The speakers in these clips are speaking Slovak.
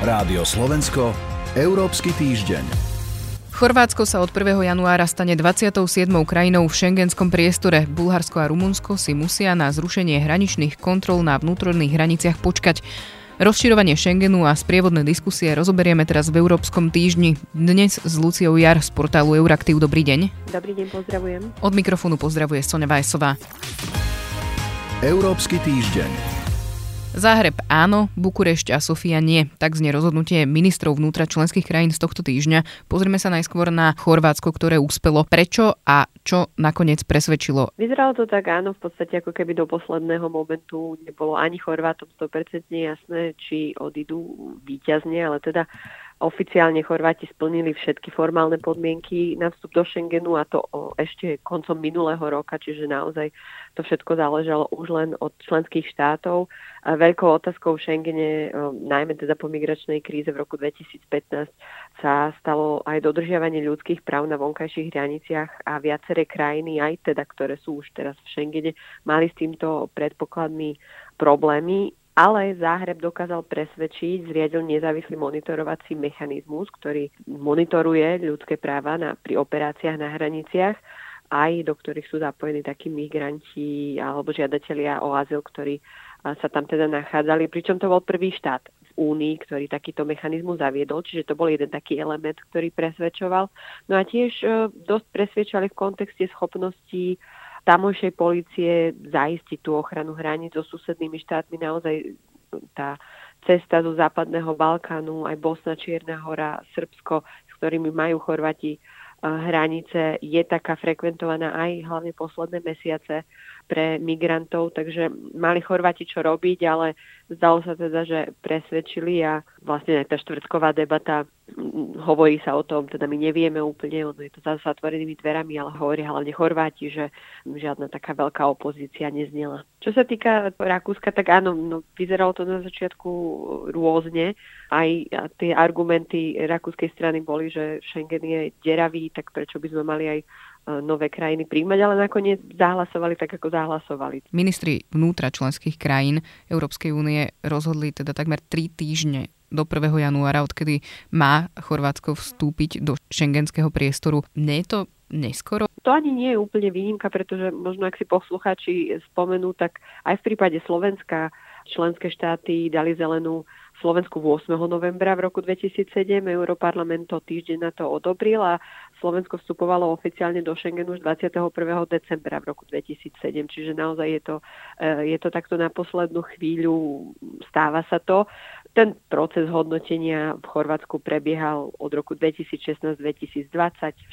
Rádio Slovensko, Európsky týždeň. Chorvátsko sa od 1. januára stane 27. krajinou v šengenskom priestore. Bulharsko a Rumunsko si musia na zrušenie hraničných kontrol na vnútorných hraniciach počkať. Rozširovanie Schengenu a sprievodné diskusie rozoberieme teraz v Európskom týždni. Dnes s Luciou Jar z portálu Euraktiv. Dobrý deň. Dobrý deň, pozdravujem. Od mikrofónu pozdravuje Sonja Vajsová. Európsky týždeň. Záhreb áno, Bukurešť a Sofia nie. Tak znie rozhodnutie ministrov vnútra členských krajín z tohto týždňa. Pozrime sa najskôr na Chorvátsko, ktoré uspelo. Prečo a čo nakoniec presvedčilo? Vyzeralo to tak áno, v podstate ako keby do posledného momentu nebolo ani Chorvátom 100% jasné, či odídu víťazne, ale teda oficiálne Chorváti splnili všetky formálne podmienky na vstup do Schengenu a to ešte koncom minulého roka, čiže naozaj to všetko záležalo už len od členských štátov. A veľkou otázkou v Schengene, najmä teda po migračnej kríze v roku 2015, sa stalo aj dodržiavanie ľudských práv na vonkajších hraniciach a viaceré krajiny, aj teda, ktoré sú už teraz v Schengene, mali s týmto predpokladmi problémy. Ale Záhreb dokázal presvedčiť, zriadil nezávislý monitorovací mechanizmus, ktorý monitoruje ľudské práva pri operáciách na hraniciach, aj do ktorých sú zapojení takí migranti alebo žiadatelia o azyl, ktorí sa tam teda nachádzali. Pričom to bol prvý štát v Únii, ktorý takýto mechanizmus zaviedol, čiže to bol jeden taký element, ktorý presvedčoval. No a tiež dosť presvedčali v kontexte schopností tamojšej polície zaistiť tú ochranu hraníc so susednými štátmi. Naozaj tá cesta zo Západného Balkánu, aj Bosna, Čierna hora, Srbsko, s ktorými majú Chorvati hranice, je taká frekventovaná aj hlavne posledné mesiace pre migrantov, takže mali Chorvati čo robiť, ale zdalo sa teda, že presvedčili a vlastne aj tá štvrtková debata hovorí sa o tom, teda my nevieme úplne, ono je to za zatvorenými dverami, ale hovorí hlavne Chorváti, že žiadna taká veľká opozícia neznela. Čo sa týka Rakúska, tak áno, vyzeralo to na začiatku rôzne. Aj tie argumenty rakúskej strany boli, že Schengen je deravý, tak prečo by sme mali aj nové krajiny príjmať, ale nakoniec zahlasovali tak, ako zahlasovali. Ministri vnútra členských krajín Európskej únie rozhodli teda takmer 3 týždne do 1. januára, odkedy má Chorvátsko vstúpiť do šengenského priestoru. Nie je to neskoro? To ani nie je úplne výnimka, pretože možno ak si poslucháči spomenú, tak aj v prípade Slovenska členské štáty dali zelenú Slovensku 8. novembra v roku 2007. Europarlament to týždeň na to odobril a Slovensko vstupovalo oficiálne do Schengenu už 21. decembra v roku 2007. Čiže naozaj je to takto na poslednú chvíľu, stáva sa to. Ten proces hodnotenia v Chorvátsku prebiehal od roku 2016-2020.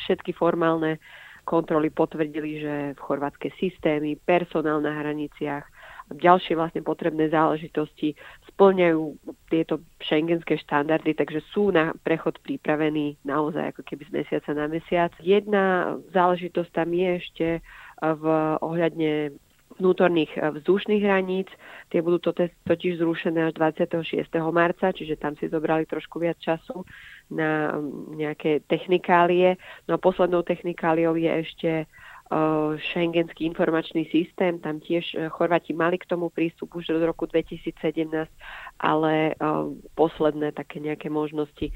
Všetky formálne kontroly potvrdili, že v chorvátske systémy, personál na hraniciach, ďalšie vlastne potrebné záležitosti spĺňajú tieto šengenské štandardy, takže sú na prechod pripravení naozaj ako keby z mesiaca na mesiac. Jedna záležitosť tam je ešte ohľadne vnútorných vzdušných hraníc. Tie budú totiž zrušené až 26. marca, čiže tam si zobrali trošku viac času na nejaké technikálie. No a poslednou technikáliou je ešte Schengenský informačný systém, tam tiež Chorváti mali k tomu prístup už od roku 2017, ale posledné také nejaké možnosti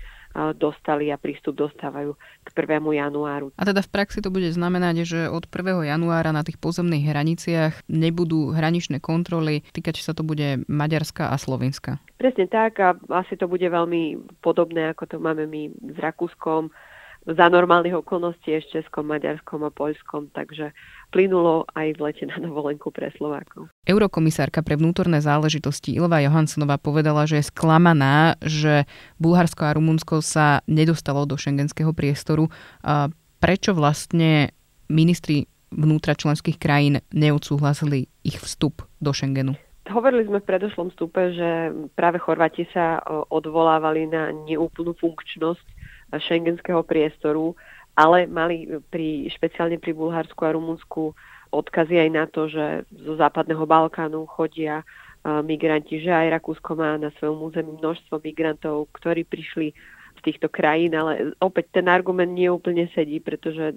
dostali a prístup dostávajú k 1. januáru. A teda v praxi to bude znamenať, že od 1. januára na tých pozemných hraniciach nebudú hraničné kontroly, týkať sa to bude Maďarska a Slovenska. Presne tak a asi to bude veľmi podobné, ako to máme my s Rakúskom, za normálnych okolností ešte s Maďarskom a Poľskom, takže plynulo aj v lete na dovolenku pre Slovákov. Eurokomisárka pre vnútorné záležitosti Ilva Johanssonová povedala, že je sklamaná, že Bulharsko a Rumunsko sa nedostalo do šengenského priestoru. Prečo vlastne ministri vnútra členských krajín neodsúhlasili ich vstup do Schengenu? Hovorili sme v predošlom vstupe, že práve Chorváti sa odvolávali na neúplnú funkčnosť šengenského priestoru, ale mali špeciálne pri Bulharsku a Rumunsku odkazy aj na to, že zo Západného Balkánu chodia migranti, že aj Rakúsko má na svojom území množstvo migrantov, ktorí prišli z týchto krajín, ale opäť ten argument nie úplne sedí, pretože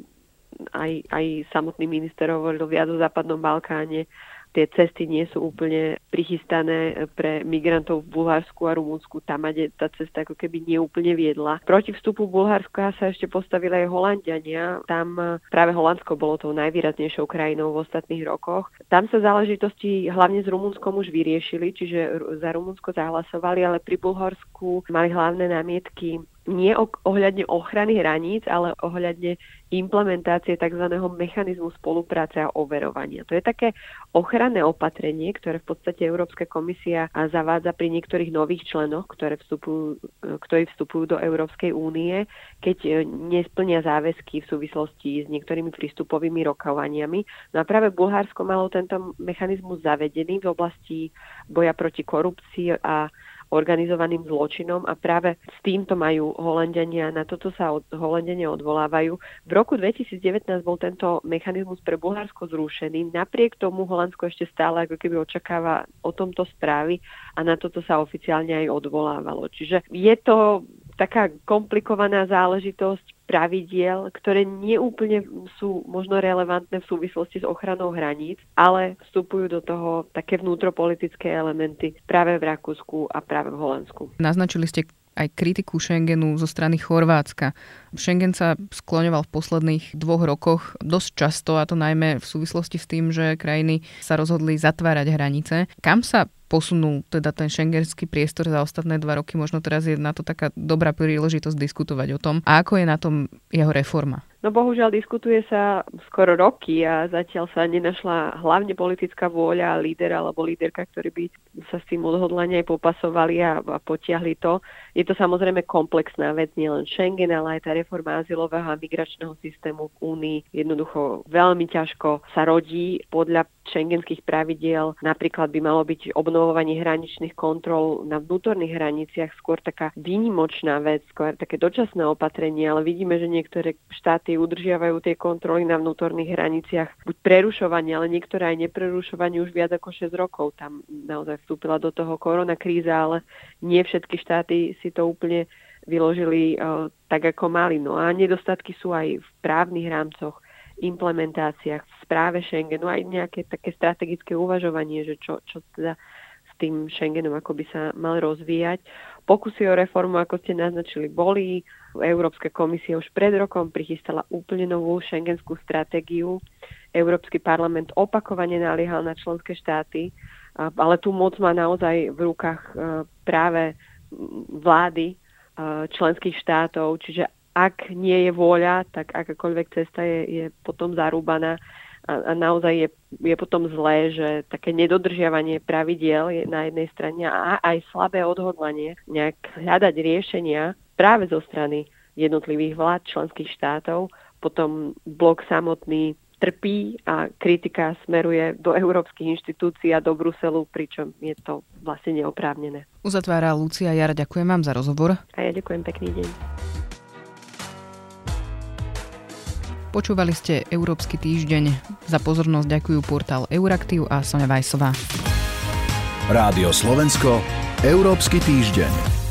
aj samotný minister hovoril viac o Západnom Balkáne tie cesty nie sú úplne prichystané pre migrantov v Bulharsku a Rumunsku. Tam tá cesta ako keby neúplne viedla. Proti vstupu Bulharska sa ešte postavila aj Holanďania. Tam práve Holandsko bolo tou najvýraznejšou krajinou v ostatných rokoch. Tam sa záležitosti hlavne s Rumunskom už vyriešili, čiže za Rumunsko zahlasovali, ale pri Bulharsku mali hlavné námietky nie ohľadne ochrany hraníc, ale ohľadne implementácie tzv. Mechanizmu spolupráce a overovania. To je také ochranné opatrenie, ktoré v podstate Európska komisia zavádza pri niektorých nových členoch, ktorí vstupujú do Európskej únie, keď nesplnia záväzky v súvislosti s niektorými prístupovými rokovaniami. No a práve Bulharsko malo tento mechanizmus zavedený v oblasti boja proti korupcii a organizovaným zločinom a práve s týmto majú Holanďania, na toto sa Holanďania odvolávajú. V roku 2019 bol tento mechanizmus pre Bulharsko zrušený, napriek tomu Holandsko ešte stále ako keby očakáva o tomto správy a na toto sa oficiálne aj odvolávalo. Čiže je to taká komplikovaná záležitosť pravidiel, ktoré neúplne sú možno relevantné v súvislosti s ochranou hraníc, ale vstupujú do toho také vnútropolitické elementy práve v Rakúsku a práve v Holandsku. Naznačili ste aj kritiku Schengenu zo strany Chorvátska. Schengen sa skloňoval v posledných 2 rokoch dosť často, a to najmä v súvislosti s tým, že krajiny sa rozhodli zatvárať hranice. Kam sa posunul teda ten šengenský priestor za ostatné 2 roky? Možno teraz je na to taká dobrá príležitosť diskutovať o tom. A ako je na tom jeho reforma? No bohužiaľ diskutuje sa skoro roky a zatiaľ sa nenašla hlavne politická vôľa a líder alebo líderka, ktorí by sa s tým odhodlania aj popasovali a potiahli to. Je to samozrejme komplexná vec, nielen Schengen, ale aj tá reforma azylového a migračného systému v Únii jednoducho veľmi ťažko sa rodí. Podľa schengenských pravidiel napríklad by malo byť obnovovanie hraničných kontrol na vnútorných hraniciach skôr taká výnimočná vec, skôr také dočasné opatrenie, ale vidíme, že niektoré štáty udržiavajú tie kontroly na vnútorných hraniciach buď prerušovanie, ale niektoré aj neprerušovanie už viac ako 6 rokov. Tam naozaj vstúpila do toho korona kríza, ale nie všetky štáty si to úplne vyložili tak, ako mali. No a nedostatky sú aj v právnych rámcoch, implementáciách, v správe Schengenu, aj nejaké také strategické uvažovanie, že čo teda s tým Schengenom ako by sa mal rozvíjať. Pokusy o reformu, ako ste naznačili, boli. Európska komisia už pred rokom prichystala úplne novú schengenskú stratégiu. Európsky parlament opakovane naliehal na členské štáty, ale tú moc má naozaj v rukách práve vlády členských štátov, čiže ak nie je vôľa, tak akákoľvek cesta je potom zarúbaná a naozaj je potom zlé, že také nedodržiavanie pravidiel je na jednej strane a aj slabé odhodlanie nejak hľadať riešenia práve zo strany jednotlivých vlád členských štátov, potom blok samotný trpí a kritika smeruje do európskych inštitúcií a do Bruselu, pričom je to vlastne neoprávnené. Uzatvára Lucia Jar, ďakujem vám za rozhovor. A ja ďakujem, pekný deň. Počúvali ste Európsky týždeň. Za pozornosť ďakujú portál Euraktiv a Sonja Vajsová. Rádio Slovensko, Európsky týždeň.